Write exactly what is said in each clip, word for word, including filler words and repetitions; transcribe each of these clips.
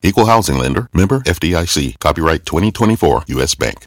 Equal Housing Lender. Member F D I C. Copyright twenty twenty-four U S. Bank.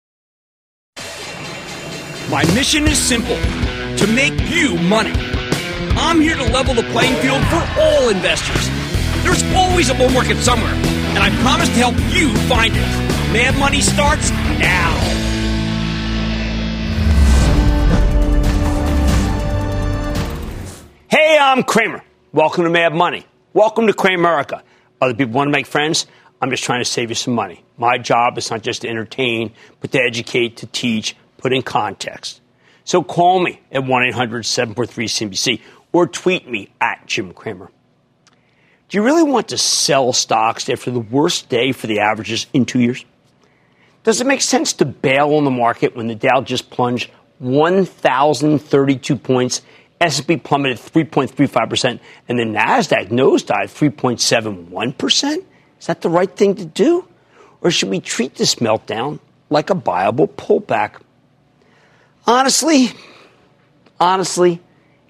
My mission is simple, to make you money. I'm here to level the playing field for all investors. There's always a bull market somewhere, and I promise to help you find it. Mad Money starts now. Hey, I'm Cramer. Welcome to Mad Money. Welcome to Cramerica. Other people want to make friends? I'm just trying to save you some money. My job is not just to entertain, but to educate, to teach, put in context. So call me at one eight hundred seven four three C N B C or tweet me at Jim Cramer. Do you really want to sell stocks after the worst day for the averages in two years? Does it make sense to bail on the market when the Dow just plunged one thousand thirty-two points, S and P plummeted three point three five percent, and the Nasdaq nosedived three point seven one percent? Is that the right thing to do? Or should we treat this meltdown like a viable pullback? Honestly, honestly,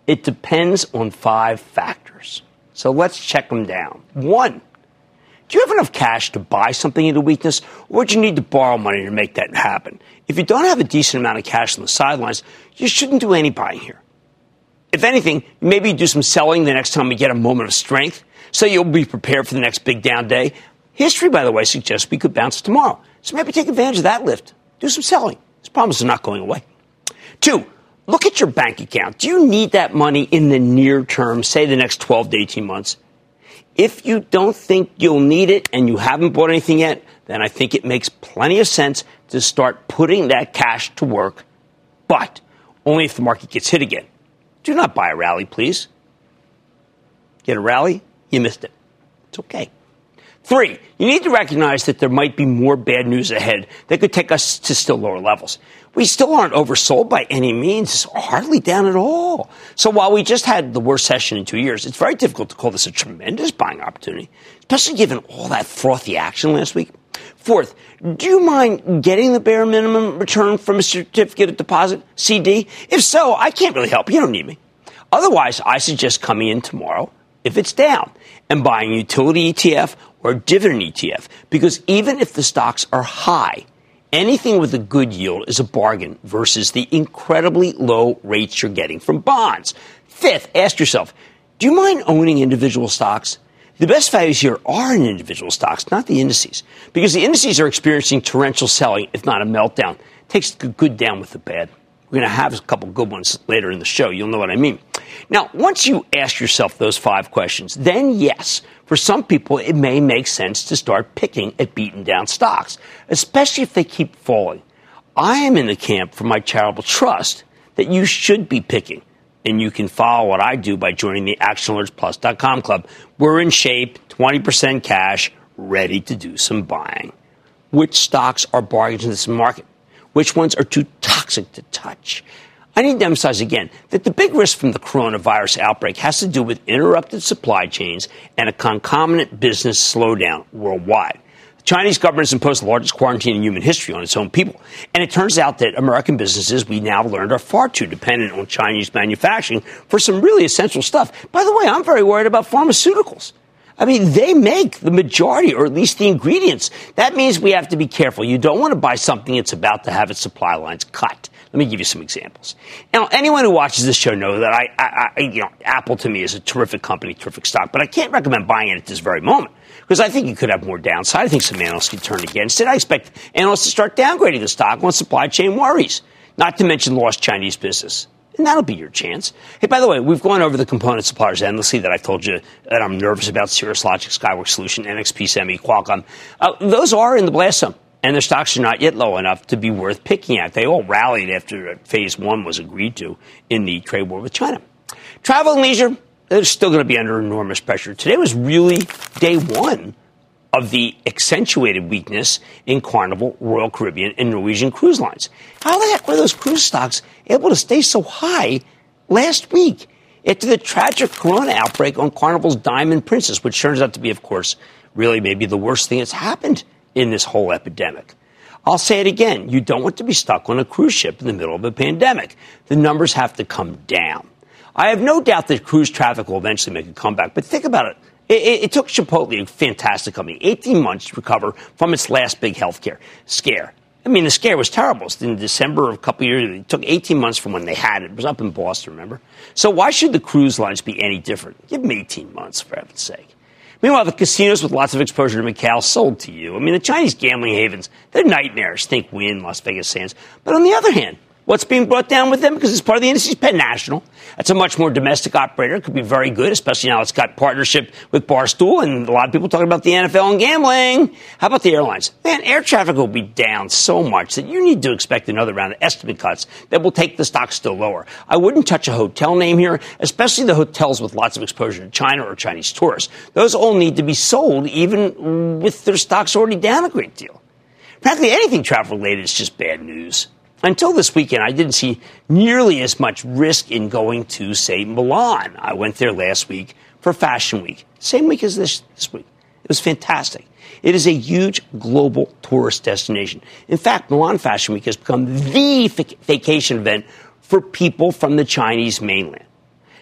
it depends on five factors. So let's check them down. One, do you have enough cash to buy something into weakness, or do you need to borrow money to make that happen? If you don't have a decent amount of cash on the sidelines, you shouldn't do any buying here. If anything, maybe you do some selling the next time we get a moment of strength, so you'll be prepared for the next big down day. History, by the way, suggests we could bounce tomorrow. So maybe take advantage of that lift. Do some selling. These problems are not going away. Two, look at your bank account. Do you need that money in the near term, say the next twelve to eighteen months? If you don't think you'll need it and you haven't bought anything yet, then I think it makes plenty of sense to start putting that cash to work, but only if the market gets hit again. Do not buy a rally, please. Get a rally, you missed it. It's okay. Three, you need to recognize that there might be more bad news ahead that could take us to still lower levels. We still aren't oversold by any means. It's hardly down at all. So while we just had the worst session in two years, it's very difficult to call this a tremendous buying opportunity, especially given all that frothy action last week. Fourth, do you mind getting the bare minimum return from a certificate of deposit, C D? If so, I can't really help. You don't need me. Otherwise, I suggest coming in tomorrow if it's down and buying a utility E T F or a dividend E T F, because even if the stocks are high, anything with a good yield is a bargain versus the incredibly low rates you're getting from bonds. Fifth, ask yourself, do you mind owning individual stocks? The best values here are in individual stocks, not the indices, because the indices are experiencing torrential selling, if not a meltdown. It takes the good down with the bad. We're going to have a couple good ones later in the show. You'll know what I mean. Now, once you ask yourself those five questions, then yes, for some people, it may make sense to start picking at beaten down stocks, especially if they keep falling. I am in the camp for my charitable trust that you should be picking. And you can follow what I do by joining the Action Alerts Plus dot com club. We're in shape, twenty percent cash, ready to do some buying. Which stocks are bargains in this market? Which ones are too toxic to touch? I need to emphasize again that the big risk from the coronavirus outbreak has to do with interrupted supply chains and a concomitant business slowdown worldwide. The Chinese government has imposed the largest quarantine in human history on its own people. And it turns out that American businesses, we now learned, are far too dependent on Chinese manufacturing for some really essential stuff. By the way, I'm very worried about pharmaceuticals. I mean, they make the majority, or at least the ingredients. That means we have to be careful. You don't want to buy something that's about to have its supply lines cut. Let me give you some examples. Now, anyone who watches this show knows that I, I, I, you know, Apple to me is a terrific company, terrific stock, but I can't recommend buying it at this very moment because I think you could have more downside. I think some analysts could turn against it. I expect analysts to start downgrading the stock once supply chain worries, not to mention lost Chinese business. And that'll be your chance. Hey, by the way, we've gone over the component suppliers endlessly that I've told you that I'm nervous about: Cirrus Logic, Skyworks Solutions, N X P Semi, Qualcomm. Uh, those are in the blast zone, and their stocks are not yet low enough to be worth picking at. They all rallied after phase one was agreed to in the trade war with China. Travel and leisure, they're still going to be under enormous pressure. Today was really day one of the accentuated weakness in Carnival, Royal Caribbean, and Norwegian Cruise Lines. How the heck were those cruise stocks able to stay so high last week after the tragic corona outbreak on Carnival's Diamond Princess, which turns out to be, of course, really maybe the worst thing that's happened in this whole epidemic? I'll say it again. You don't want to be stuck on a cruise ship in the middle of a pandemic. The numbers have to come down. I have no doubt that cruise traffic will eventually make a comeback, but think about it. It, it, it took Chipotle, a fantastic company, eighteen months to recover from its last big healthcare scare. I mean, the scare was terrible. It's in December of a couple of years. It took eighteen months from when they had it. It was up in Boston, remember? So why should the cruise lines be any different? Give them eighteen months, for heaven's sake. Meanwhile, the casinos with lots of exposure to Macau sold to you. I mean, the Chinese gambling havens, they're nightmares. Think Wynn, Las Vegas Sands. But on the other hand, what's being brought down with them? Because it's part of the industry, Penn National. That's a much more domestic operator. It could be very good, especially now it's got partnership with Barstool, and a lot of people talking about the N F L and gambling. How about the airlines? Man, air traffic will be down so much that you need to expect another round of estimate cuts that will take the stock still lower. I wouldn't touch a hotel name here, especially the hotels with lots of exposure to China or Chinese tourists. Those all need to be sold, even with their stocks already down a great deal. Practically anything travel-related is just bad news. Until this weekend, I didn't see nearly as much risk in going to, say, Milan. I went there last week for Fashion Week, same week as this, this week. It was fantastic. It is a huge global tourist destination. In fact, Milan Fashion Week has become the vac- vacation event for people from the Chinese mainland.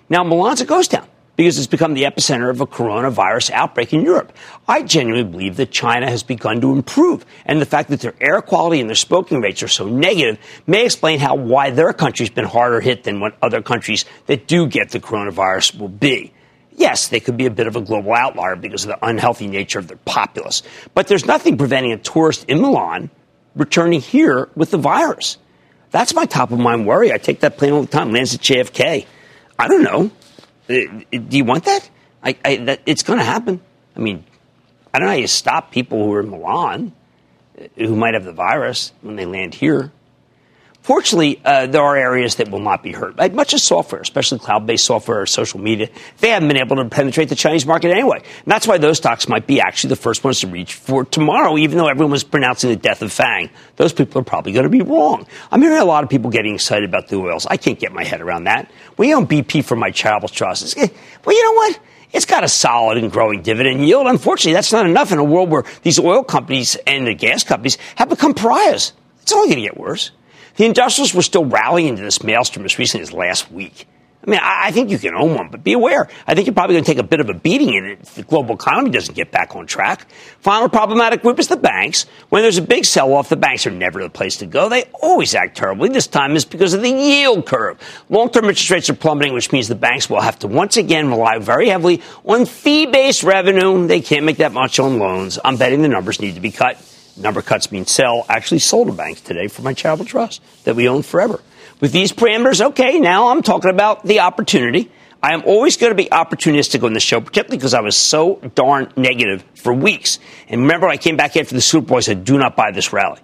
Now, Milan's a ghost town because it's become the epicenter of a coronavirus outbreak in Europe. I genuinely believe that China has begun to improve, and the fact that their air quality and their smoking rates are so negative may explain how why their country's been harder hit than what other countries that do get the coronavirus will be. Yes, they could be a bit of a global outlier because of the unhealthy nature of their populace, but there's nothing preventing a tourist in Milan returning here with the virus. That's my top-of-mind worry. I take that plane all the time, lands at J F K. I don't know. Do you want that? I, I, that it's going to happen. I mean, I don't know how you stop people who are in Milan who might have the virus when they land here. Fortunately, uh, there are areas that will not be hurt. Much as software, especially cloud-based software or social media, they haven't been able to penetrate the Chinese market anyway. And that's why those stocks might be actually the first ones to reach for tomorrow, even though everyone was pronouncing the death of FANG. Those people are probably going to be wrong. I'm hearing a lot of people getting excited about the oils. I can't get my head around that. We own B P for my charitable trust. Well, you know what? It's got a solid and growing dividend yield. Unfortunately, that's not enough in a world where these oil companies and the gas companies have become pariahs. It's only going to get worse. The industrials were still rallying into this maelstrom as recently as last week. I mean, I, I think you can own one, but be aware. I think you're probably going to take a bit of a beating in it if the global economy doesn't get back on track. Final problematic group is the banks. When there's a big sell-off, the banks are never the place to go. They always act terribly. This time is because of the yield curve. Long-term interest rates are plummeting, which means the banks will have to once again rely very heavily on fee-based revenue. They can't make that much on loans. I'm betting the numbers need to be cut. Number cuts mean sell. I actually sold a bank today for my charitable trust that we own forever. With these parameters, okay, now I'm talking about the opportunity. I am always going to be opportunistic on this show, particularly because I was so darn negative for weeks. And remember, I came back after the Super Bowl and said, do not buy this rally.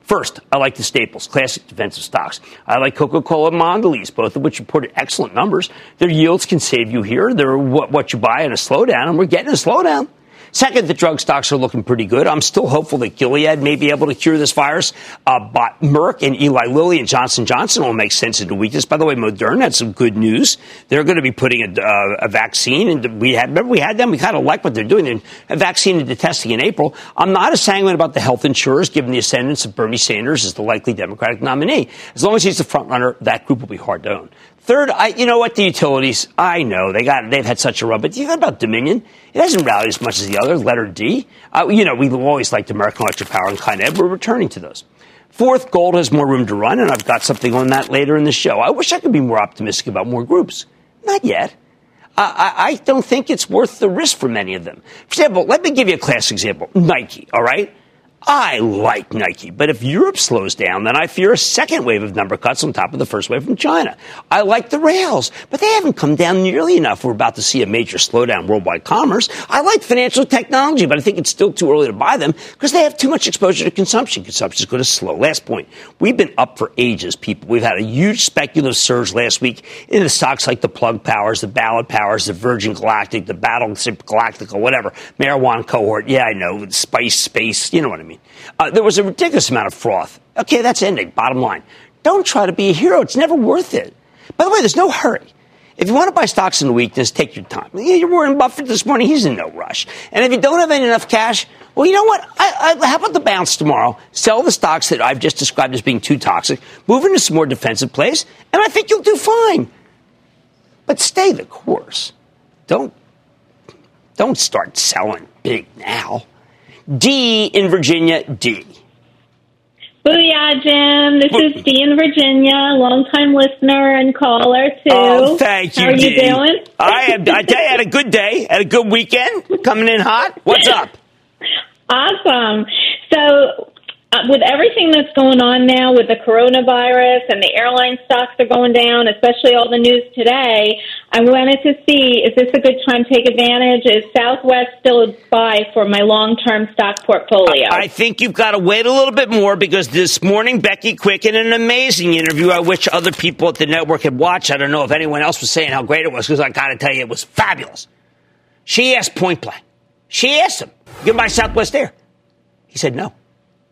First, I like the staples, classic defensive stocks. I like Coca-Cola and Mondelez, both of which reported excellent numbers. Their yields can save you here. They're what, what you buy in a slowdown, and we're getting a slowdown. Second, the drug stocks are looking pretty good. I'm still hopeful that Gilead may be able to cure this virus. Uh, but Merck and Eli Lilly and Johnson and Johnson will make sense into weakness. By the way, Moderna had some good news. They're going to be putting a, uh, a vaccine. And we had, remember we had them? We kind of like what they're doing. They're a vaccine into testing in April. I'm not as sanguine about the health insurers, given the ascendance of Bernie Sanders as the likely Democratic nominee. As long as he's the front runner, that group will be hard to own. Third, I, you know what, the utilities, I know, they got, they've had such a run, but you thought about Dominion? It hasn't rallied as much as the other, letter D. Uh, you know, we've always liked American Electric Power and Con Ed. We're returning to those. Fourth, gold has more room to run, and I've got something on that later in the show. I wish I could be more optimistic about more groups. Not yet. I, I don't think it's worth the risk for many of them. For example, let me give you a classic example. Nike, all right? I like Nike, but if Europe slows down, then I fear a second wave of number cuts on top of the first wave from China. I like the rails, but they haven't come down nearly enough. We're about to see a major slowdown in worldwide commerce. I like financial technology, but I think it's still too early to buy them because they have too much exposure to consumption. Consumption is going to slow. Last point, we've been up for ages, people. We've had a huge speculative surge last week in the stocks like the Plug Powers, the Ballard Powers, the Virgin Galactic, the Battleship Galactica, whatever, marijuana cohort. Yeah, I know, spice, space, you know what I mean. Uh, there was a ridiculous amount of froth. Okay, that's ending. Bottom line. Don't try to be a hero. It's never worth it. By the way, there's no hurry. If you want to buy stocks in the weakness, take your time. You're Warren Buffett this morning. He's in no rush. And if you don't have enough cash, well, you know what? I, I, how about the bounce tomorrow? Sell the stocks that I've just described as being too toxic, move into some more defensive plays, and I think you'll do fine. But stay the course. Don't, don't start selling big now. D in Virginia, D. Booyah, Jim. This Bo- is D in Virginia, longtime listener and caller, too. Oh, thank you, How are D. you doing? I, had, I tell you, I had a good day, had a good weekend, coming in hot. What's up? Awesome. So uh, with everything that's going on now with the coronavirus and the airline stocks are going down, especially all the news today, I wanted to see, is this a good time to take advantage? Is Southwest still a buy for my long-term stock portfolio? I think you've got to wait a little bit more because this morning, Becky Quick, in an amazing interview, I wish other people at the network had watched. I don't know if anyone else was saying how great it was because I got to tell you, it was fabulous. She asked point blank. She asked him, you can buy Southwest Air. He said, no,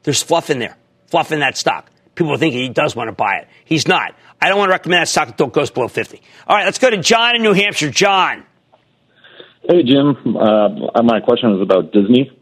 there's fluff in there, fluff in that stock. People are thinking he does want to buy it. He's not. I don't want to recommend that stock until it goes below fifty. All right, let's go to John in New Hampshire. John. Hey, Jim. Uh, my question is about Disney.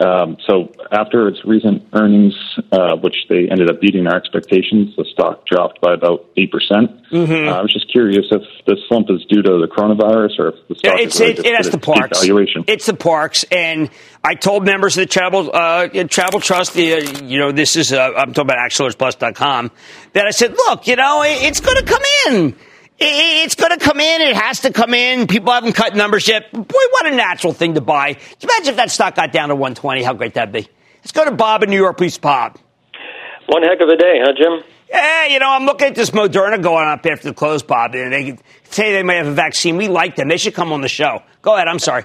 Um, so after its recent earnings, uh, which they ended up beating our expectations, the stock dropped by about eight percent. Mm-hmm. Uh, I was just curious if this slump is due to the coronavirus or if the stock it's, is really it, just it has the parks. Evaluation. It's the parks. And I told members of the Travel uh, travel Trust, the, uh, you know, this is, uh, I'm talking about Action Alerts Plus dot com, that I said, look, you know, it, it's going to come in. It's going to come in. It has to come in. People haven't cut numbers yet. Boy, what a natural thing to buy. Imagine if that stock got down to one twenty. How great that'd be. Let's go to Bob in New York. Please, Bob. One heck of a day, huh, Jim? Yeah, you know, I'm looking at this Moderna going up after the close, Bob, and they say they may have a vaccine. We like them. They should come on the show. Go ahead. I'm sorry.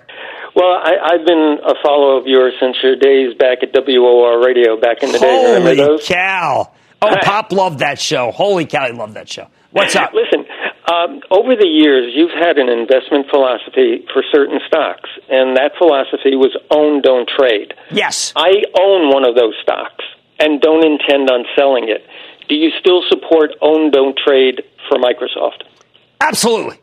Well, I, I've been a follower of yours since your days back at W O R Radio back in the Holy day. Remember those? Holy cow. Oh, Pop loved that show. Holy cow, he loved that show. What's up? Listen. Um, over the years, you've had an investment philosophy for certain stocks, and that philosophy was own, don't trade. Yes. I own one of those stocks and don't intend on selling it. Do you still support own, don't trade for Microsoft? Absolutely.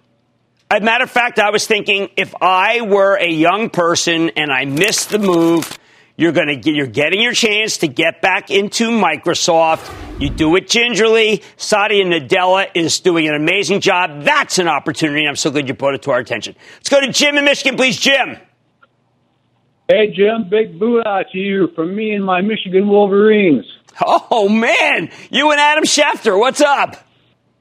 As a matter of fact, I was thinking if I were a young person and I missed the move, you're going to get, you're getting your chance to get back into Microsoft. You do it gingerly. Sadia Nadella is doing an amazing job. That's an opportunity. I'm so glad you brought it to our attention. Let's go to Jim in Michigan, please, Jim. Hey, Jim, big boo out to you from me and my Michigan Wolverines. Oh, man. You and Adam Schefter, what's up?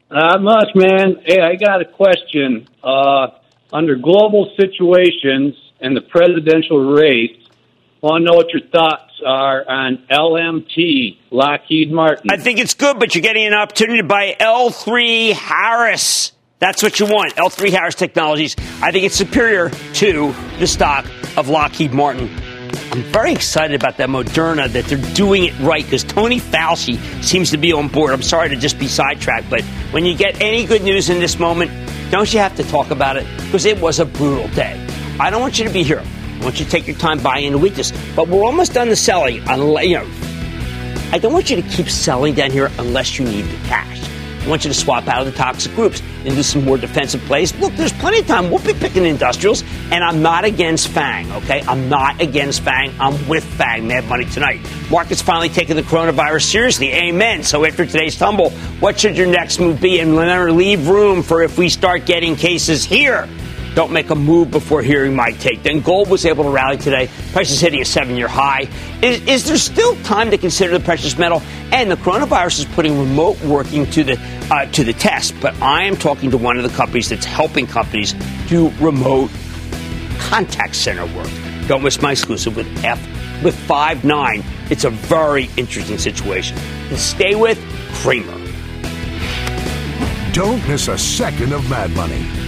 Not much, man. Hey, I got a question. Uh, under global situations and the presidential race, I want to know what your thoughts are on L M T, Lockheed Martin. I think it's good, but you're getting an opportunity to buy L three Harris. That's what you want, L three Harris Technologies. I think it's superior to the stock of Lockheed Martin. I'm very excited about that Moderna, that they're doing it right, because Tony Fauci seems to be on board. I'm sorry to just be sidetracked, but when you get any good news in this moment, don't you have to talk about it? Because it was a brutal day. I don't want you to be here. I want you to take your time buying into weakness. But we're almost done the selling. You know, I don't want you to keep selling down here unless you need the cash. I want you to swap out of the toxic groups and do some more defensive plays. Look, there's plenty of time. We'll be picking industrials, and I'm not against FANG, okay? I'm not against FANG. I'm with FANG. Mad Money tonight. Market's finally taking the coronavirus seriously. Amen. So after today's tumble, what should your next move be? And remember, leave room for if we start getting cases here. Don't make a move before hearing my take. Then gold was able to rally today. Price is hitting a seven-year high. Is, is there still time to consider the precious metal? And the coronavirus is putting remote working to the uh, to the test. But I am talking to one of the companies that's helping companies do remote contact center work. Don't miss my exclusive with F with five nine. It's a very interesting situation. And stay with Cramer. Don't miss a second of Mad Money.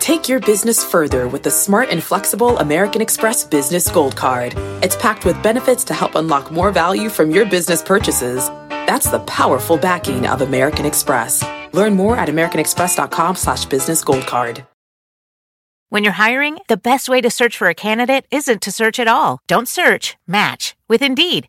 Take your business further with the smart and flexible American Express Business Gold Card. It's packed with benefits to help unlock more value from your business purchases. That's the powerful backing of American Express. Learn more at american express dot com slash business gold card. When you're hiring, the best way to search for a candidate isn't to search at all. Don't search, match with Indeed.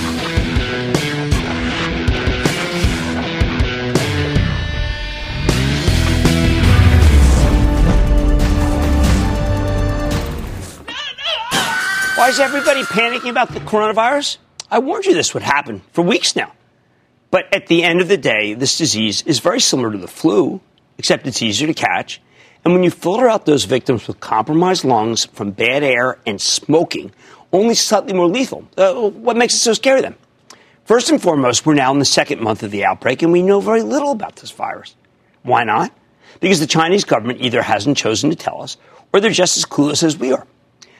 Why is everybody panicking about the coronavirus? I warned you this would happen for weeks now. But at the end of the day, this disease is very similar to the flu, except it's easier to catch. And when you filter out those victims with compromised lungs from bad air and smoking, only slightly more lethal. Uh, what makes it so scary then? First and foremost, we're now in the second month of the outbreak, and we know very little about this virus. Why not? Because the Chinese government either hasn't chosen to tell us, or they're just as clueless as we are.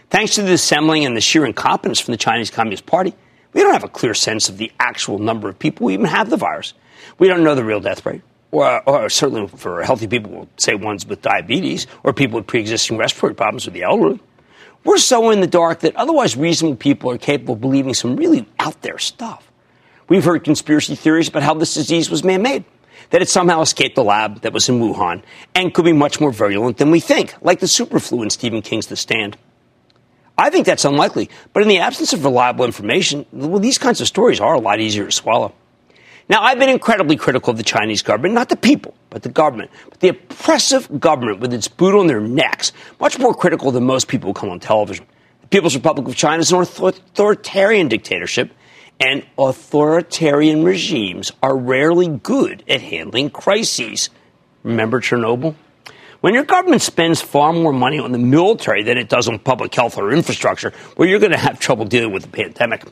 Thanks to the assembling and the sheer incompetence from the Chinese Communist Party, we don't have a clear sense of the actual number of people who even have the virus. We don't know the real death rate, or, or certainly for healthy people, we'll say ones with diabetes or people with pre-existing respiratory problems or the elderly. We're so in the dark that otherwise reasonable people are capable of believing some really out there stuff. We've heard conspiracy theories about how this disease was man-made, that it somehow escaped the lab that was in Wuhan and could be much more virulent than we think, like the superflu in Stephen King's The Stand. I think that's unlikely, but in the absence of reliable information, well, these kinds of stories are a lot easier to swallow. Now, I've been incredibly critical of the Chinese government, not the people, but the government, but the oppressive government with its boot on their necks, much more critical than most people who come on television. The People's Republic of China is an authoritarian dictatorship, and authoritarian regimes are rarely good at handling crises. Remember Chernobyl? When your government spends far more money on the military than it does on public health or infrastructure, well, you're going to have trouble dealing with the pandemic.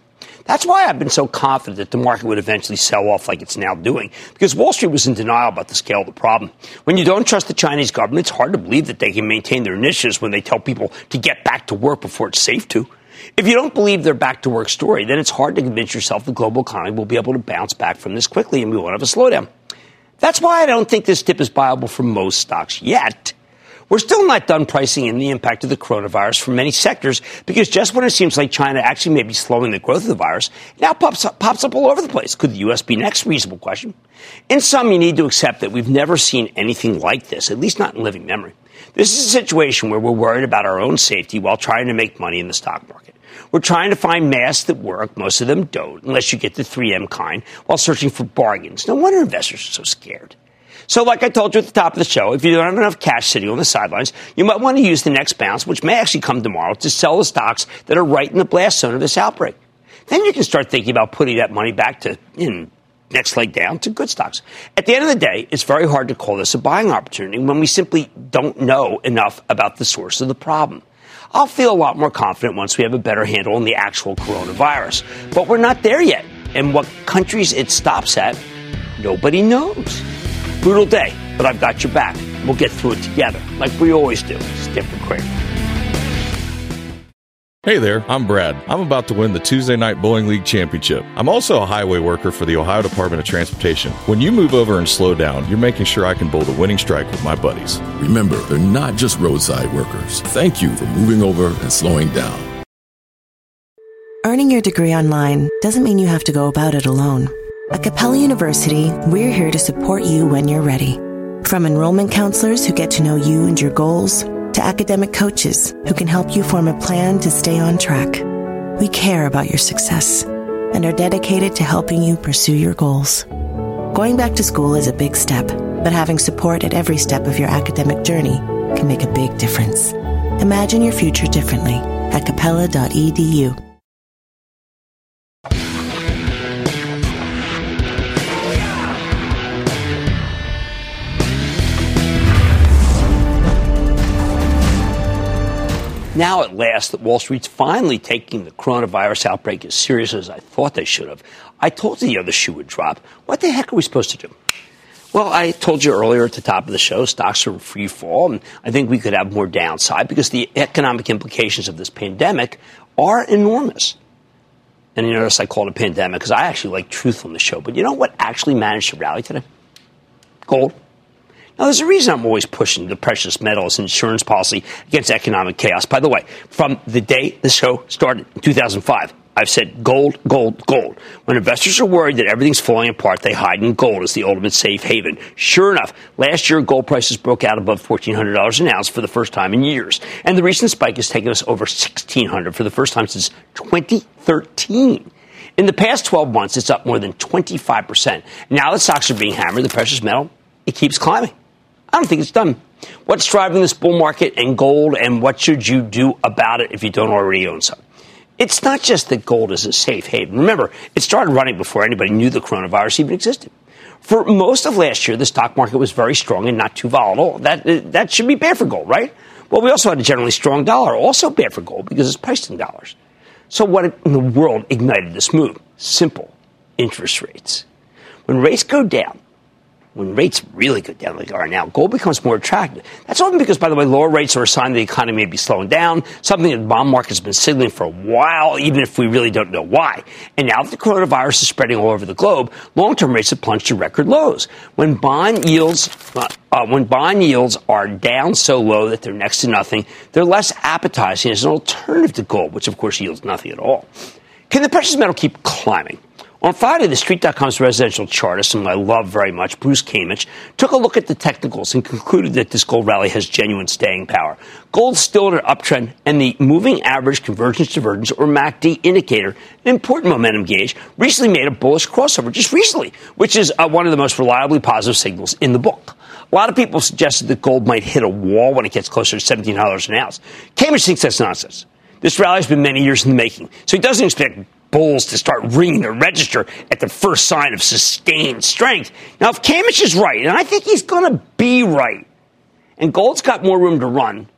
That's why I've been so confident that the market would eventually sell off like it's now doing, because Wall Street was in denial about the scale of the problem. When you don't trust the Chinese government, it's hard to believe that they can maintain their initiatives when they tell people to get back to work before it's safe to. If you don't believe their back-to-work story, then it's hard to convince yourself the global economy will be able to bounce back from this quickly and we won't have a slowdown. That's why I don't think this dip is viable for most stocks yet. We're still not done pricing in the impact of the coronavirus for many sectors because just when it seems like China actually may be slowing the growth of the virus, it now pops up, pops up all over the place. Could the U S be next? Reasonable question. In sum, you need to accept that we've never seen anything like this, at least not in living memory. This is a situation where we're worried about our own safety while trying to make money in the stock market. We're trying to find masks that work. Most of them don't, unless you get the three M kind, while searching for bargains. No wonder investors are so scared. So like I told you at the top of the show, if you don't have enough cash sitting on the sidelines, you might want to use the next bounce, which may actually come tomorrow, to sell the stocks that are right in the blast zone of this outbreak. Then you can start thinking about putting that money back to, you know, next leg down to good stocks. At the end of the day, it's very hard to call this a buying opportunity when we simply don't know enough about the source of the problem. I'll feel a lot more confident once we have a better handle on the actual coronavirus. But we're not there yet. And what countries it stops at, nobody knows. Brutal day, but I've got your back. We'll get through it together, like we always do. Jim Cramer. Hey there, I'm Brad. I'm about to win the Tuesday Night Bowling League Championship. I'm also a highway worker for the Ohio Department of Transportation. When you move over and slow down, you're making sure I can bowl the winning strike with my buddies. Remember, they're not just roadside workers. Thank you for moving over and slowing down. Earning your degree online doesn't mean you have to go about it alone. At Capella University, we're here to support you when you're ready. From enrollment counselors who get to know you and your goals, to academic coaches who can help you form a plan to stay on track. We care about your success and are dedicated to helping you pursue your goals. Going back to school is a big step, but having support at every step of your academic journey can make a big difference. Imagine your future differently at capella dot e d u. Now, at last, that Wall Street's finally taking the coronavirus outbreak as serious as I thought they should have. I told you the other shoe would drop. What the heck are we supposed to do? Well, I told you earlier at the top of the show, stocks are in free fall, and I think we could have more downside because the economic implications of this pandemic are enormous. And you notice I called it a pandemic because I actually like truth on the show. But you know what actually managed to rally today? Gold. Now, there's a reason I'm always pushing the precious metals insurance policy against economic chaos. By the way, from the day the show started in two thousand five, I've said gold, gold, gold. When investors are worried that everything's falling apart, they hide in gold as the ultimate safe haven. Sure enough, last year, gold prices broke out above fourteen hundred dollars an ounce for the first time in years. And the recent spike has taken us over sixteen hundred dollars for the first time since twenty thirteen. In the past twelve months, it's up more than twenty-five percent. Now that stocks are being hammered, the precious metal, it keeps climbing. I don't think it's done. What's driving this bull market and gold, and what should you do about it if you don't already own some? It's not just that gold is a safe haven. Remember, it started running before anybody knew the coronavirus even existed. For most of last year, the stock market was very strong and not too volatile. That, that should be bad for gold, right? Well, we also had a generally strong dollar, also bad for gold because it's priced in dollars. So what in the world ignited this move? Simple. Interest rates. When rates go down, When rates really go down like they are now, gold becomes more attractive. That's often because, by the way, lower rates are a sign the economy may be slowing down, something that the bond market has been signaling for a while, even if we really don't know why. And now that the coronavirus is spreading all over the globe, long-term rates have plunged to record lows. When bond yields uh, uh, when bond yields are down so low that they're next to nothing, they're less appetizing as an alternative to gold, which, of course, yields nothing at all. Can the precious metal keep climbing? On Friday, the Street dot com's residential chartist, whom I love very much, Bruce Kamich, took a look at the technicals and concluded that this gold rally has genuine staying power. Gold's still in an uptrend, and the Moving Average Convergence Divergence, or M A C D, indicator, an important momentum gauge, recently made a bullish crossover, just recently, which is uh, one of the most reliably positive signals in the book. A lot of people suggested that gold might hit a wall when it gets closer to seventeen dollars an ounce. Kamich thinks that's nonsense. This rally has been many years in the making, so he doesn't expect bulls to start ringing their register at the first sign of sustained strength. Now, if Kamich is right, and I think he's going to be right, and gold's got more room to run,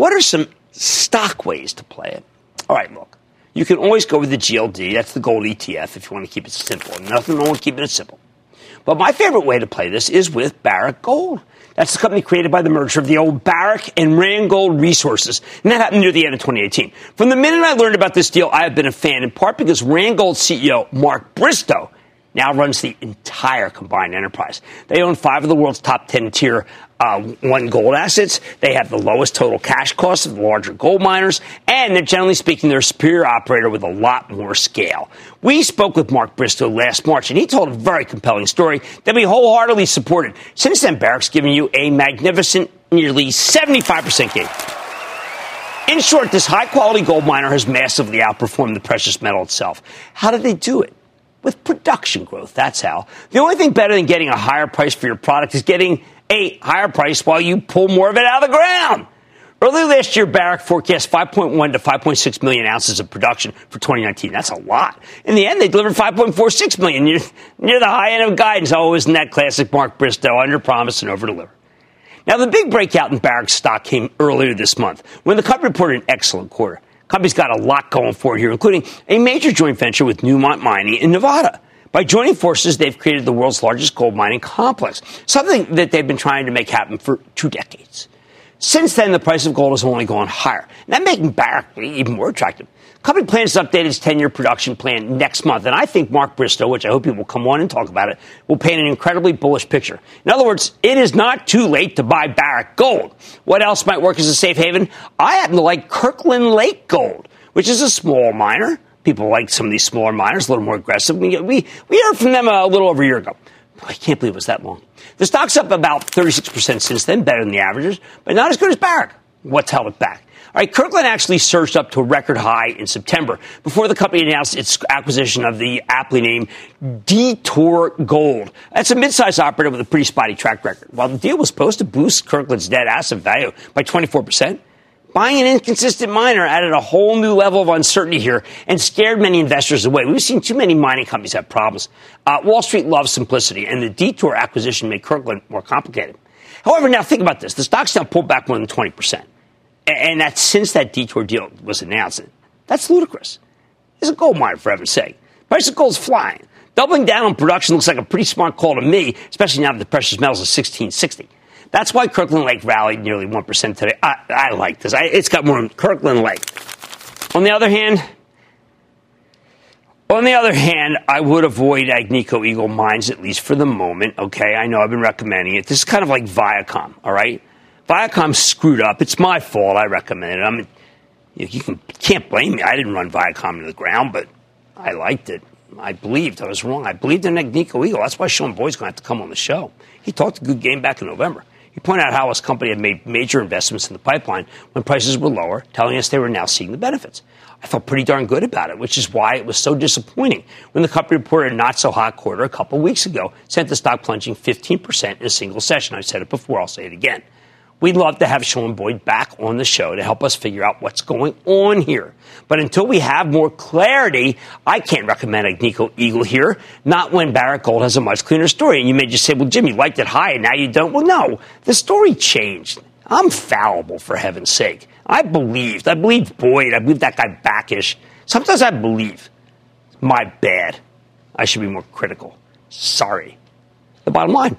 what are some stock ways to play it? All right, look, you can always go with the G L D. That's the gold E T F if you want to keep it simple. Nothing wrong with keeping it simple. But my favorite way to play this is with Barrick Gold. That's the company created by the merger of the old Barrick and Randgold Resources. And that happened near the end of twenty eighteen. From the minute I learned about this deal, I have been a fan, in part because Randgold C E O Mark Bristow now runs the entire combined enterprise. They own five of the world's top ten tier uh, one gold assets. They have the lowest total cash costs of the larger gold miners. And they're, generally speaking, they're a superior operator with a lot more scale. We spoke with Mark Bristow last March, and he told a very compelling story that we wholeheartedly supported. Since then, Barrick's given you a magnificent nearly seventy-five percent gain. In short, this high-quality gold miner has massively outperformed the precious metal itself. How did they do it? With production growth, that's how. The only thing better than getting a higher price for your product is getting a higher price while you pull more of it out of the ground. Earlier last year, Barrick forecast five point one to five point six million ounces of production for twenty nineteen. That's a lot. In the end, they delivered five point four six million, near, near the high end of guidance. Oh, isn't that classic Mark Bristow, under-promise and over-deliver. Now, the big breakout in Barrick's stock came earlier this month when the company reported an excellent quarter. Company's got a lot going for it here, including a major joint venture with Newmont Mining in Nevada. By joining forces, they've created the world's largest gold mining complex, something that they've been trying to make happen for two decades. Since then, the price of gold has only gone higher, and that's making Barrick even more attractive. The company plans to update its ten-year production plan next month, and I think Mark Bristow, which I hope he will come on and talk about it, will paint an incredibly bullish picture. In other words, it is not too late to buy Barrick Gold. What else might work as a safe haven? I happen to like Kirkland Lake Gold, which is a small miner. People like some of these smaller miners, a little more aggressive. We, we, we heard from them a little over a year ago. I can't believe it was that long. The stock's up about thirty-six percent since then, better than the averages, but not as good as Barrick. What's held it back? All right, Kirkland actually surged up to a record high in September before the company announced its acquisition of the aptly named Detour Gold. That's a mid-sized operator with a pretty spotty track record. While the deal was supposed to boost Kirkland's net asset value by twenty-four percent, buying an inconsistent miner added a whole new level of uncertainty here and scared many investors away. We've seen too many mining companies have problems. Uh, Wall Street loves simplicity, and the Detour acquisition made Kirkland more complicated. However, now think about this. The stock's now pulled back more than twenty percent, and that's since that Detour deal was announced. That's ludicrous. It's a gold mine, for heaven's sake. Price of gold's flying. Doubling down on production looks like a pretty smart call to me, especially now that the precious metals are sixteen sixty. That's why Kirkland Lake rallied nearly one percent today. I, I like this. I, it's got more than Kirkland Lake. On the other hand, on the other hand, I would avoid Agnico Eagle Mines, at least for the moment. Okay, I know I've been recommending it. This is kind of like Viacom, all right? Viacom screwed up. It's my fault. I recommended it. I mean, you can, can't blame me. I didn't run Viacom to the ground, but I liked it. I believed I was wrong. I believed in Agnico Eagle. That's why Sean Boyd's going to have to come on the show. He talked a good game back in November. He pointed out how his company had made major investments in the pipeline when prices were lower, telling us they were now seeing the benefits. I felt pretty darn good about it, which is why it was so disappointing when the company reported a not-so-hot quarter a couple weeks ago, sent the stock plunging fifteen percent in a single session. I said it before. I'll say it again. We'd love to have Sean Boyd back on the show to help us figure out what's going on here. But until we have more clarity, I can't recommend Agnico Eagle here, not when Barrick Gold has a much cleaner story. And you may just say, well, Jim, you liked it high and now you don't. Well, no, the story changed. I'm fallible, for heaven's sake. I believed. I believed Boyd. I believed that guy Backish. Sometimes I believe. My bad. I should be more critical. Sorry. The bottom line.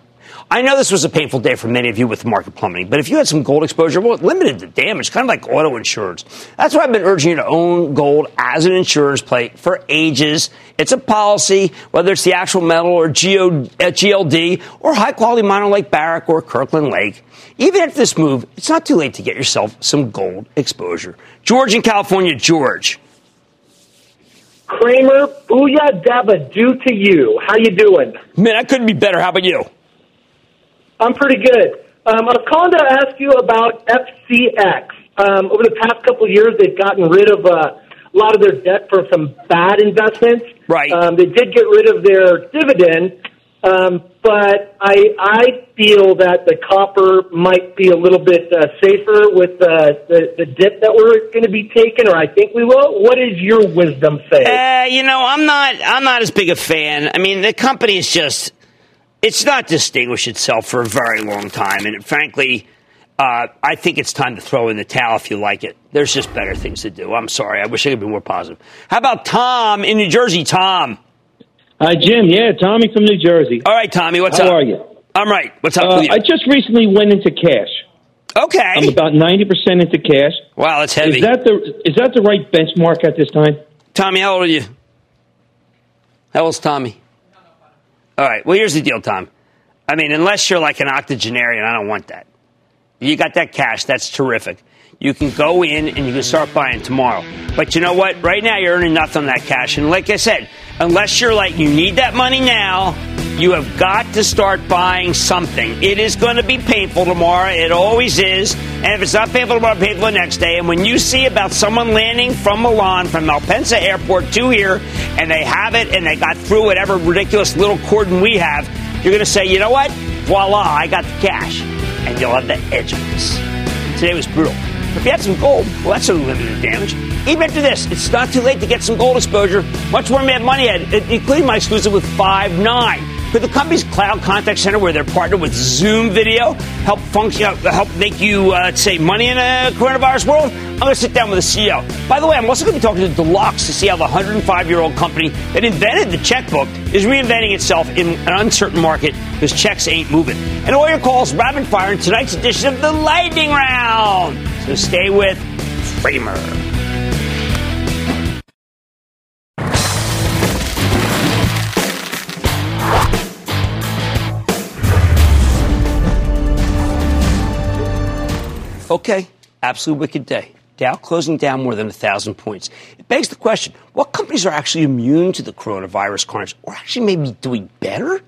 I know this was a painful day for many of you with the market plummeting, but if you had some gold exposure, well, it limited the damage, kind of like auto insurance. That's why I've been urging you to own gold as an insurance play for ages. It's a policy, whether it's the actual metal or G L D or high-quality miner like Barrick or Kirkland Lake. Even at this move, it's not too late to get yourself some gold exposure. George in California. George. Cramer, booyah dabba do to you. How you doing? Man, I couldn't be better. How about you? I'm pretty good. Um, I was calling to ask you about F C X. Um, over the past couple of years, they've gotten rid of uh, a lot of their debt for some bad investments. Right. Um, they did get rid of their dividend, um, but I I feel that the copper might be a little bit uh, safer with uh, the, the dip that we're going to be taking, or I think we will. What is your wisdom say? Uh, you know, I'm not I'm not as big a fan. I mean, the company is just... It's not distinguished itself for a very long time, and frankly, uh, I think it's time to throw in the towel if you like it. There's just better things to do. I'm sorry. I wish I could be more positive. How about Tom in New Jersey? Tom. Hi, Jim. Yeah, Tommy from New Jersey. All right, Tommy. What's How up? How are you? I'm right. What's up uh, with you? I just recently went into cash. Okay. I'm about ninety percent into cash. Wow, that's heavy. Is that the, is that the right benchmark at this time? Tommy, how old are you? How old's Tommy? All right. Well, here's the deal, Tom. I mean, unless you're like an octogenarian, I don't want that. You got that cash. That's terrific. You can go in and you can start buying tomorrow. But you know what? Right now, you're earning nothing on that cash. And like I said, unless you're like, you need that money now, You have got to start buying something. It is going to be painful tomorrow. It always is. And if it's not painful tomorrow, painful the next day. And when you see about someone landing from Milan, from Malpensa Airport to here, and they have it and they got through whatever ridiculous little cordon we have, you're going to say, you know what? Voila, I got the cash. And you'll have the edge on this. Today was brutal. If you had some gold, well, that's some limited damage. Even after this, it's not too late to get some gold exposure. Much more Mad Money had, including my exclusive with five nine. Could the company's cloud contact center, where they're partnered with Zoom Video, help function, help make you uh, save money in a coronavirus world? I'm going to sit down with the C E O. By the way, I'm also going to be talking to Deluxe to see how the one hundred five-year-old company that invented the checkbook is reinventing itself in an uncertain market because checks ain't moving. And all your calls rapid fire in tonight's edition of the Lightning Round. So stay with Cramer. Okay, absolutely wicked day. Dow closing down more than one thousand points. It begs the question, what companies are actually immune to the coronavirus carnage or actually maybe doing better?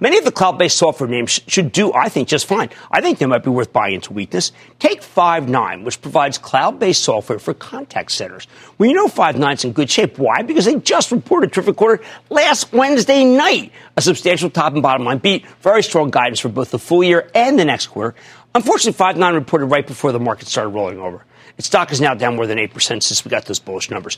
Many of the cloud-based software names should do, I think, just fine. I think they might be worth buying into weakness. Take Five nine, which provides cloud-based software for contact centers. Well, you know Five nine's in good shape. Why? Because they just reported terrific quarter last Wednesday night. A substantial top and bottom line beat. Very strong guidance for both the full year and the next quarter. Unfortunately, Five nine reported right before the market started rolling over. Its stock is now down more than eight percent since we got those bullish numbers.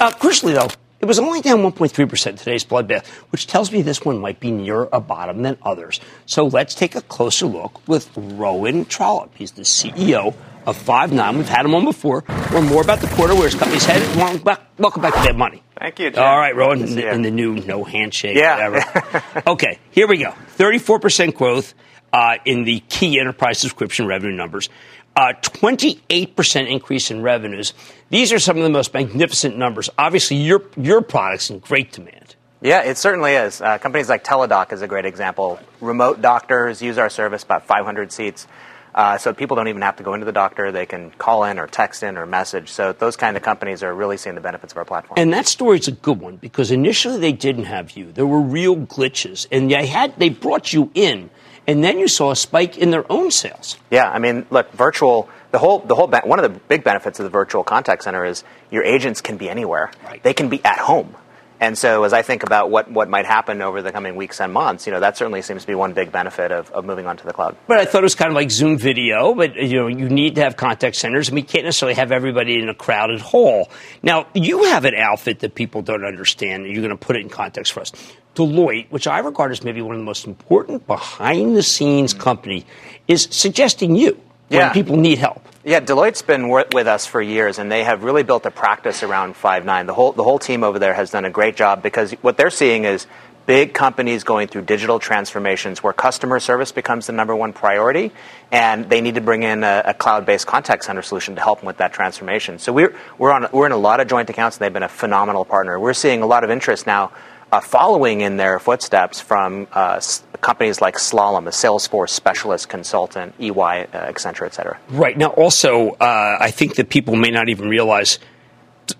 Uh, crucially, though, it was only down one point three percent in today's bloodbath, which tells me this one might be nearer a bottom than others. So let's take a closer look with Rowan Trollope. He's the C E O of Five nine. We've had him on before. We're more about the quarter, where his company's headed. Welcome back to Mad Money. Thank you, Jim. All right, Rowan, in the, in the new no handshake, yeah. Whatever. Okay, here we go. thirty-four percent growth. Uh, in the key enterprise subscription revenue numbers, uh, twenty-eight percent increase in revenues. These are some of the most magnificent numbers. Obviously, your your product's in great demand. Yeah, it certainly is. Uh, companies like TeleDoc is a great example. Remote doctors use our service, about five hundred seats. Uh, so people don't even have to go into the doctor. They can call in or text in or message. So those kind of companies are really seeing the benefits of our platform. And that story's a good one because initially they didn't have you. There were real glitches. And they had they brought you in. And then you saw a spike in their own sales. Yeah, I mean, look, virtual, the whole, the whole, one of the big benefits of the virtual contact center is your agents can be anywhere. Right. They can be at home. And so as I think about what, what might happen over the coming weeks and months, you know, that certainly seems to be one big benefit of, of moving on to the cloud. But I thought it was kind of like Zoom Video, but, you know, you need to have contact centers, and we can't necessarily have everybody in a crowded hall. Now, you have an outfit that people don't understand, and you're going to put it in context for us. Deloitte, which I regard as maybe one of the most important behind-the-scenes mm-hmm. company, is suggesting you when yeah. people need help. Yeah, Deloitte's been with us for years, and they have really built a practice around Five nine. The whole the whole team over there has done a great job because what they're seeing is big companies going through digital transformations where customer service becomes the number one priority, and they need to bring in a, a cloud-based contact center solution to help them with that transformation. So we're we're on we're in a lot of joint accounts, and they've been a phenomenal partner. We're seeing a lot of interest now. Uh, following in their footsteps from uh, s- companies like Slalom, a Salesforce specialist consultant, E Y, uh, Accenture, et cetera. Right. Now, also, uh, I think that people may not even realize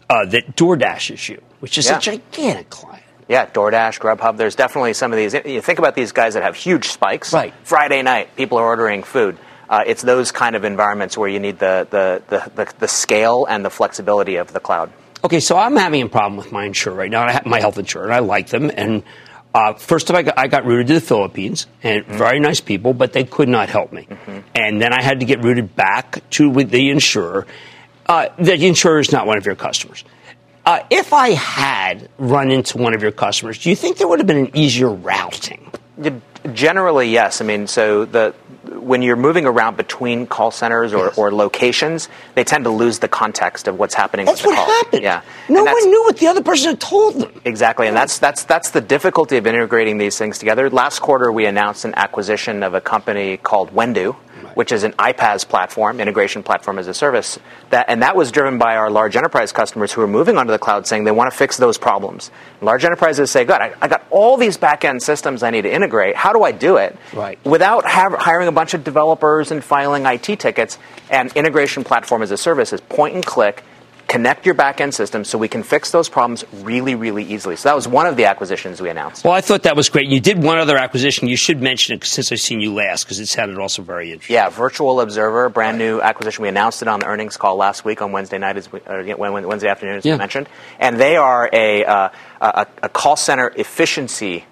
uh, that DoorDash is you, which is yeah. a gigantic client. Yeah, DoorDash, Grubhub. There's definitely some of these. You think about these guys that have huge spikes. Right. Friday night, people are ordering food. Uh, it's those kind of environments where you need the the, the, the the scale and the flexibility of the cloud. Okay, so I'm having a problem with my insurer right now, and I have my health insurer, and I like them. And uh, first time I got, I got routed to the Philippines, and mm-hmm. very nice people, but they could not help me. Mm-hmm. And then I had to get routed back to with the insurer. Uh, the insurer is not one of your customers. Uh, if I had run into one of your customers, do you think there would have been an easier routing? Generally, yes. I mean, so the when you're moving around between call centers or, yes. or locations, they tend to lose the context of what's happening. That's with the what call. happened. Yeah. No one knew what the other person had told them. Exactly. And that's that's that's the difficulty of integrating these things together. Last quarter, we announced an acquisition of a company called Whendu, which is an iPaaS platform, integration platform as a service. That, and that was driven by our large enterprise customers who are moving onto the cloud saying they want to fix those problems. Large enterprises say, God, I, I got all these back-end systems I need to integrate. How do I do it right. without have, hiring a bunch of developers and filing I T tickets? And integration platform as a service is point and click, connect your back-end system so we can fix those problems really, really easily. So that was one of the acquisitions we announced. Well, I thought that was great. You did one other acquisition. You should mention it since I've seen you last because it sounded also very interesting. Yeah, Virtual Observer, brand new acquisition. We announced it on the earnings call last week on Wednesday night, as we, or Wednesday afternoon, as yeah. we mentioned. And they are a, uh, a, a call center efficiency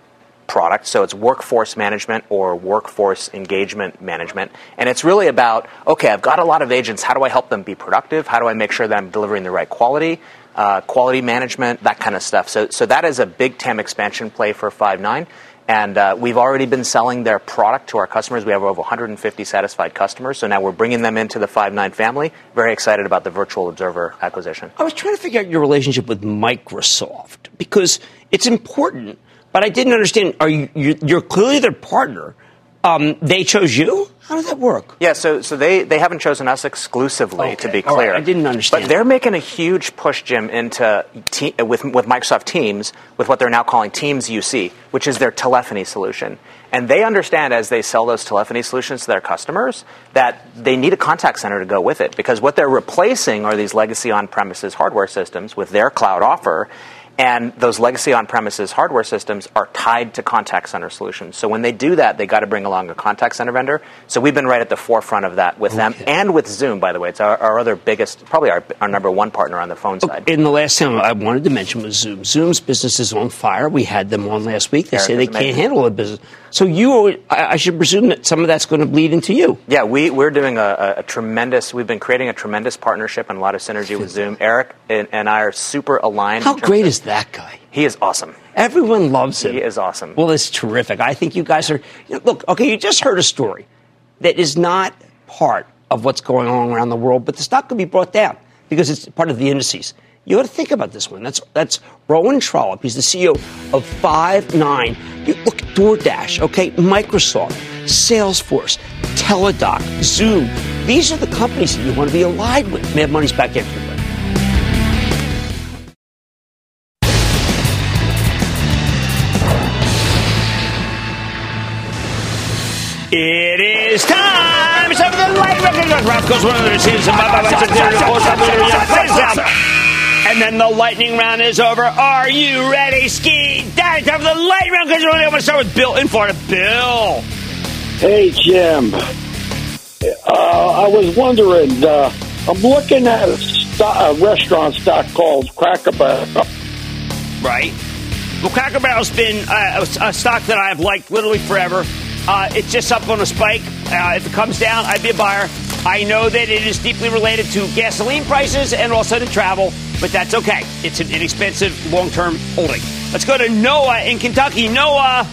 product. So it's workforce management or workforce engagement management. And it's really about, okay, I've got a lot of agents. How do I help them be productive? How do I make sure that I'm delivering the right quality, uh, quality management, that kind of stuff. So so that is a big T A M expansion play for Five nine. And uh, we've already been selling their product to our customers. We have over one hundred fifty satisfied customers. So now we're bringing them into the Five nine family. Very excited about the Virtual Observer acquisition. I was trying to figure out your relationship with Microsoft because it's important. But I didn't understand. Are you, you're clearly their partner. Um, they chose you? How does that work? Yeah, so so they, they haven't chosen us exclusively, okay. to be clear. Right. I didn't understand. But they're making a huge push, Jim, into te- with with Microsoft Teams, with what they're now calling Teams U C, which is their telephony solution. And they understand as they sell those telephony solutions to their customers that they need a contact center to go with it because what they're replacing are these legacy on-premises hardware systems with their cloud offer. And those legacy on-premises hardware systems are tied to contact center solutions. So when they do that, they got to bring along a contact center vendor. So we've been right at the forefront of that with okay. them and with Zoom, by the way. It's our, our other biggest, probably our, our number one partner on the phone okay. side. And the last thing I wanted to mention was Zoom. Zoom's business is on fire. We had them on last week. They Eric say they amazing. Can't handle the business. So you, I should presume that some of that's going to bleed into you. Yeah, we, we're doing a, a tremendous, we've been creating a tremendous partnership and a lot of synergy with Zoom. Eric and, and I are super aligned. How great is that guy? He is awesome. Everyone loves him. He is awesome. Well, it's terrific. I think you guys are, you know, look, okay, you just heard a story that is not part of what's going on around the world, but the stock could be brought down because it's part of the indices. You ought to think about this one. That's that's Rowan Trollope. He's the C E O of Five nine. You look, DoorDash, okay, Microsoft, Salesforce, TeleDoc, Zoom. These are the companies that you want to be allied with. Mad Money's back after the break. It is time. It's time for the light record. Ralph goes one of the receivers. And then the lightning round is over. Are you ready, Ski? That is time for the lightning round. Because we're going to start with Bill in Florida. Bill. Hey, Jim. Uh, I was wondering. Uh, I'm looking at a, stock, a restaurant stock called Cracker Barrel. Right. Well, Cracker Barrel's been uh, a stock that I've liked literally forever. Uh, it's just up on a spike. Uh, if it comes down, I'd be a buyer. I know that it is deeply related to gasoline prices and also to travel, but that's okay. It's an inexpensive long-term holding. Let's go to Noah in Kentucky. Noah.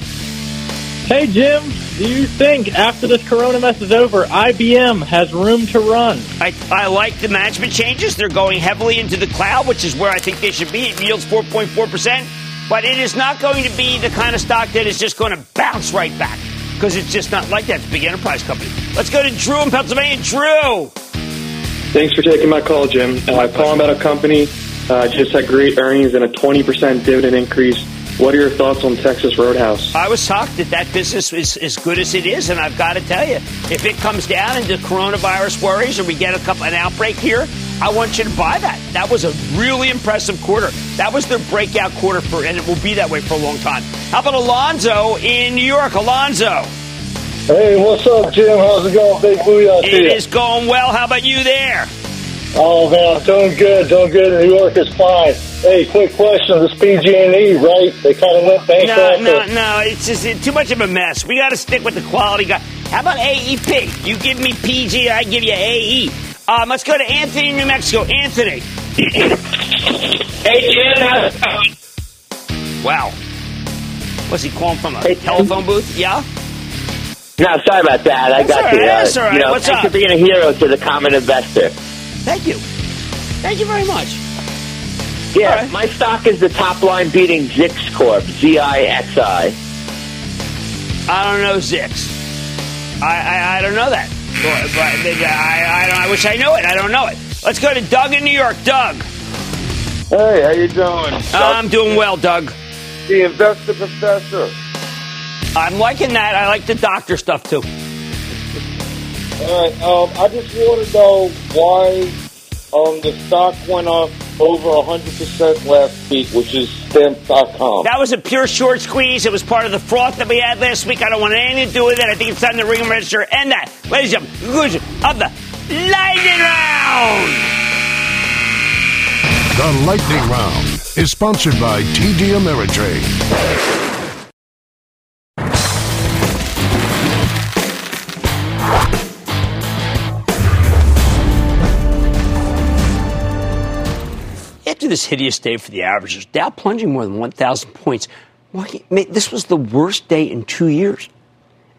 Hey, Jim. Do you think after this corona mess is over, I B M has room to run? I, I like the management changes. They're going heavily into the cloud, which is where I think they should be. It yields four point four percent, but it is not going to be the kind of stock that is just going to bounce right back. Because it's just not like that. It's a big enterprise company. Let's go to Drew in Pennsylvania. Drew! Thanks for taking my call, Jim. Uh, calling about a company, uh, just had great earnings and a twenty percent dividend increase. What are your thoughts on Texas Roadhouse? I was shocked that that business is as good as it is, and I've got to tell you, if it comes down and the coronavirus worries or we get a couple, an outbreak here, I want you to buy that. That was a really impressive quarter. That was their breakout quarter, for, and it will be that way for a long time. How about Alonzo in New York? Alonzo. Hey, what's up, Jim? How's it going? Big booyah to you. It is going well. How about you there? Oh, man, I'm doing good. Doing good. New York is fine. Hey, quick question. This P G and E, right? They kind of went bankrupt. No, no, no. It's just too much of a mess. We got to stick with the quality guy. How about A E P? You give me P G, I give you A E. Um, let's go to Anthony in New Mexico. Anthony. Hey, Jim. How's it going? Wow. Was he calling from a hey, telephone booth? Yeah? No, sorry about that. I that's got all right. you. Uh, that's all right. You know, What's thanks up? for being a hero to the common investor. Thank you. Thank you very much. Yeah, right. My stock is the top line beating Zix Corp, Z I X I. I don't know Zix. I, I, I don't know that. But, but I, I, don't, I wish I knew it. I don't know it. Let's go to Doug in New York. Doug. Hey, how you doing? Doug? I'm doing well, Doug. The investor professor. I'm liking that. I like the doctor stuff, too. All right. Um, I just want to know why Um, the stock went up over one hundred percent last week, which is stamp dot com. That was a pure short squeeze. It was part of the froth that we had last week. I don't want anything to do with it. I think it's time to ring and register. And that, ladies and gentlemen, conclusion of the Lightning Round. The Lightning Round is sponsored by T D Ameritrade. This hideous day for the averages. Dow plunging more than one thousand points. Market, man, this was the worst day in two years.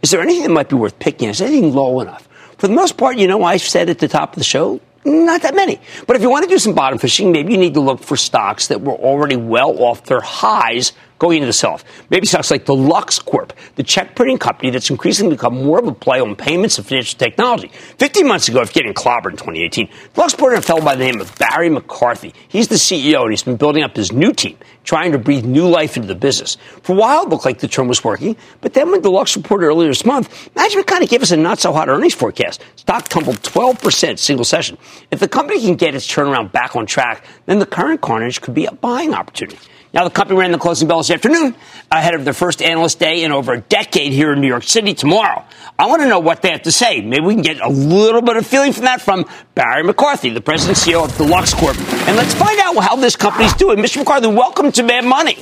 Is there anything that might be worth picking? Is anything low enough? For the most part, you know, I said at the top of the show, not that many. But if you want to do some bottom fishing, maybe you need to look for stocks that were already well off their highs going into the sell-off. Maybe stocks like the Lux Corp, the check printing company that's increasingly become more of a play on payments and financial technology. Fifteen months ago, if getting clobbered in twenty eighteen, Lux brought in a fellow by the name of Barry McCarthy. He's the C E O, and he's been building up his new team, trying to breathe new life into the business. For a while, it looked like the trend was working, but then when the Lux reported earlier this month, management kind of gave us a not-so-hot earnings forecast. Stock tumbled twelve percent single session. If the company can get its turnaround back on track, then the current carnage could be a buying opportunity. Now, the company ran the closing bell this afternoon ahead of their first analyst day in over a decade here in New York City tomorrow. I want to know what they have to say. Maybe we can get a little bit of feeling from that from Barry McCarthy, the president and C E O of Deluxe Corp. And let's find out how this company's doing. Mister McCarthy, welcome to Mad Money.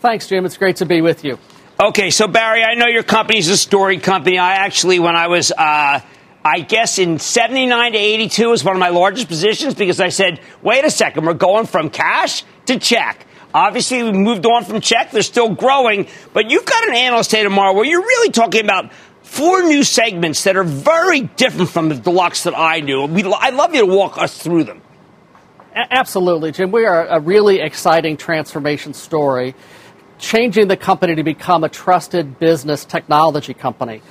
Thanks, Jim. It's great to be with you. Okay, so, Barry, I know your company's a storied company. I actually, when I was... Uh, I guess in seventy-nine to eighty-two is one of my largest positions because I said, wait a second, we're going from cash to check. Obviously, we moved on from check. They're still growing. But you've got an analyst day tomorrow where you're really talking about four new segments that are very different from the Deluxe that I knew. I'd love you to walk us through them. Absolutely, Jim. We are a really exciting transformation story, changing the company to become a trusted business technology company.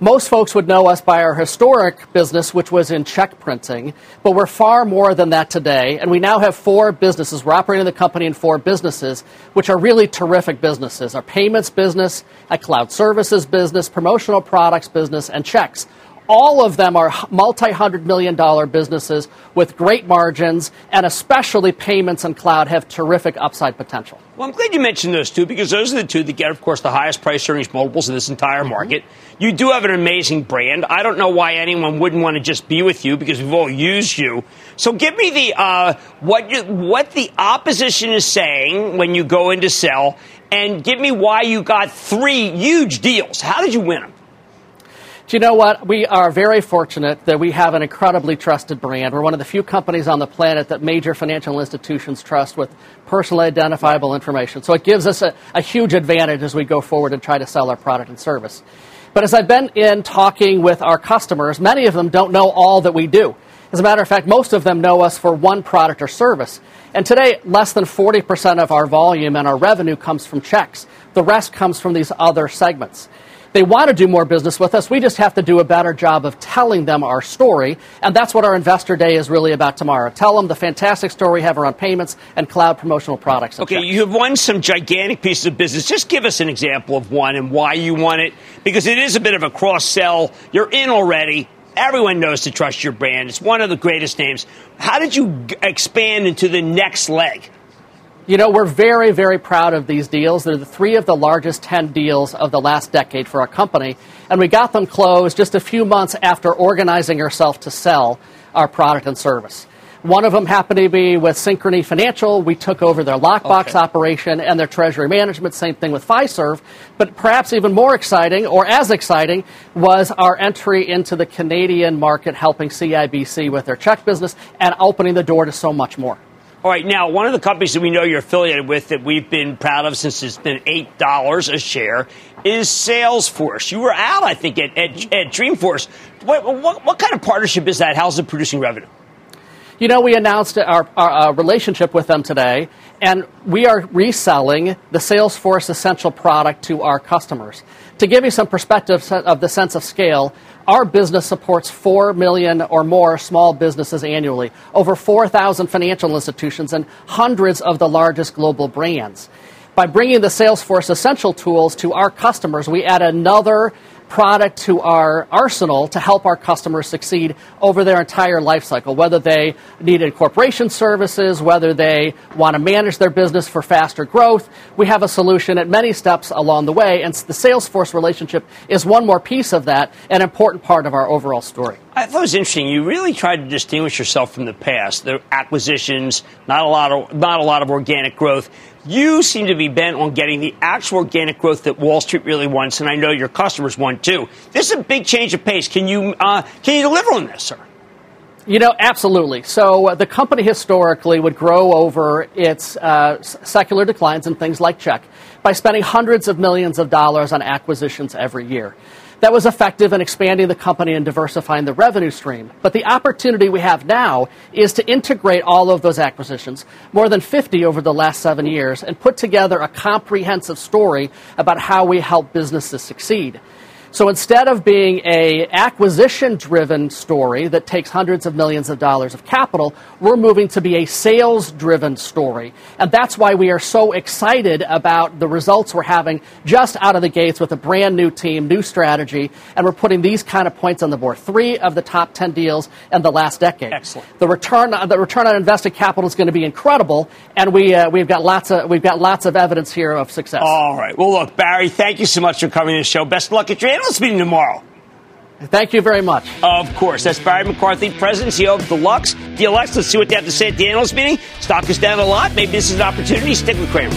Most folks would know us by our historic business, which was in check printing, but we're far more than that today, and we now have four businesses. We're operating the company in four businesses, which are really terrific businesses. Our payments business, a cloud services business, promotional products business, and checks. All of them are multi-hundred million dollar businesses with great margins, and especially payments and cloud have terrific upside potential. Well, I'm glad you mentioned those two because those are the two that get, of course, the highest price earnings multiples in this entire market. Mm-hmm. You do have an amazing brand. I don't know why anyone wouldn't want to just be with you because we've all used you. So give me the uh, what you, what the opposition is saying when you go in to sell, and give me why you got three huge deals. How did you win them? Do you know what? We are very fortunate that we have an incredibly trusted brand. We're one of the few companies on the planet that major financial institutions trust with personally identifiable information. So it gives us a, a huge advantage as we go forward and try to sell our product and service. But as I've been in talking with our customers, many of them don't know all that we do. As a matter of fact, most of them know us for one product or service. And today, less than forty percent of our volume and our revenue comes from checks. The rest comes from these other segments. They want to do more business with us. We just have to do a better job of telling them our story. And that's what our Investor Day is really about tomorrow. Tell them the fantastic story we have around payments and cloud promotional products. Okay, checks. You have won some gigantic pieces of business. Just give us an example of one and why you won it, because it is a bit of a cross-sell. You're in already. Everyone knows to trust your brand. It's one of the greatest names. How did you expand into the next leg? You know, we're very, very proud of these deals. They're the three of the largest ten deals of the last decade for our company. And we got them closed just a few months after organizing ourselves to sell our product and service. One of them happened to be with Synchrony Financial. We took over their lockbox okay. operation and their treasury management. Same thing with Fiserv. But perhaps even more exciting, or as exciting, was our entry into the Canadian market, helping C I B C with their check business and opening the door to so much more. All right, now, one of the companies that we know you're affiliated with that we've been proud of since it's been eight dollars a share is Salesforce. You were out, I think, at, at, at Dreamforce. What, what, what kind of partnership is that? How's it producing revenue? You know, we announced our, our, our relationship with them today, and we are reselling the Salesforce Essential product to our customers. To give you some perspective of the sense of scale, our business supports four million or more small businesses annually, over four thousand financial institutions, and hundreds of the largest global brands. By bringing the Salesforce Essential tools to our customers, we add another product to our arsenal to help our customers succeed over their entire life cycle, whether they need incorporation services, whether they want to manage their business for faster growth. We have a solution at many steps along the way, and the Salesforce relationship is one more piece of that, an important part of our overall story. I thought it was interesting. You really tried to distinguish yourself from the past. The acquisitions, not a lot of not a lot of organic growth. You seem to be bent on getting the actual organic growth that Wall Street really wants, and I know your customers want too. This is a big change of pace. Can you uh, can you deliver on this, sir? You know, absolutely. So uh, the company historically would grow over its uh, secular declines in things like check by spending hundreds of millions of dollars on acquisitions every year. That was effective in expanding the company and diversifying the revenue stream. But the opportunity we have now is to integrate all of those acquisitions, more than fifty over the last seven years, and put together a comprehensive story about how we help businesses succeed. So instead of being an acquisition-driven story that takes hundreds of millions of dollars of capital, we're moving to be a sales-driven story. And that's why we are so excited about the results we're having just out of the gates with a brand-new team, new strategy, and we're putting these kind of points on the board. Three of the top ten deals in the last decade. Excellent. The return, the return on invested capital is going to be incredible, and we, uh, we've got lots of, we've got lots of evidence here of success. All right. Well, look, Barry, thank you so much for coming to the show. Best of luck at your analyst meeting tomorrow. Thank you very much. Of course. That's Barry McCarthy, president and C E O of Deluxe. Deluxe, let's see what they have to say at the analyst meeting. Stock is down a lot. Maybe this is an opportunity. Stick with Cramer.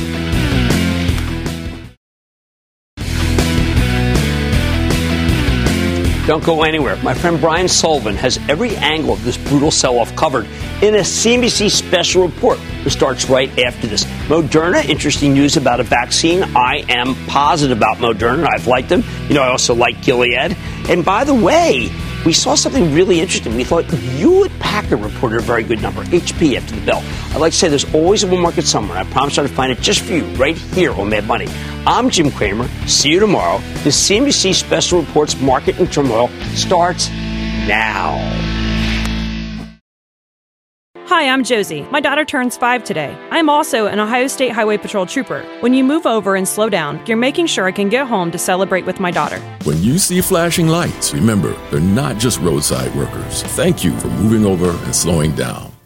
Don't go anywhere. My friend Brian Sullivan has every angle of this brutal sell-off covered in a C N B C special report, which starts right after this. Moderna, interesting news about a vaccine. I am positive about Moderna. I've liked them. You know, I also like Gilead. And by the way, we saw something really interesting. We thought Hewlett-Packard reported a very good number, H P after the bell. I'd like to say there's always a bull market somewhere. I promise I'll find it just for you right here on Mad Money. I'm Jim Cramer. See you tomorrow. The C N B C Special Reports Market in Turmoil starts now. Hi, I'm Josie. My daughter turns five today. I'm also an Ohio State Highway Patrol trooper. When you move over and slow down, you're making sure I can get home to celebrate with my daughter. When you see flashing lights, remember, they're not just roadside workers. Thank you for moving over and slowing down.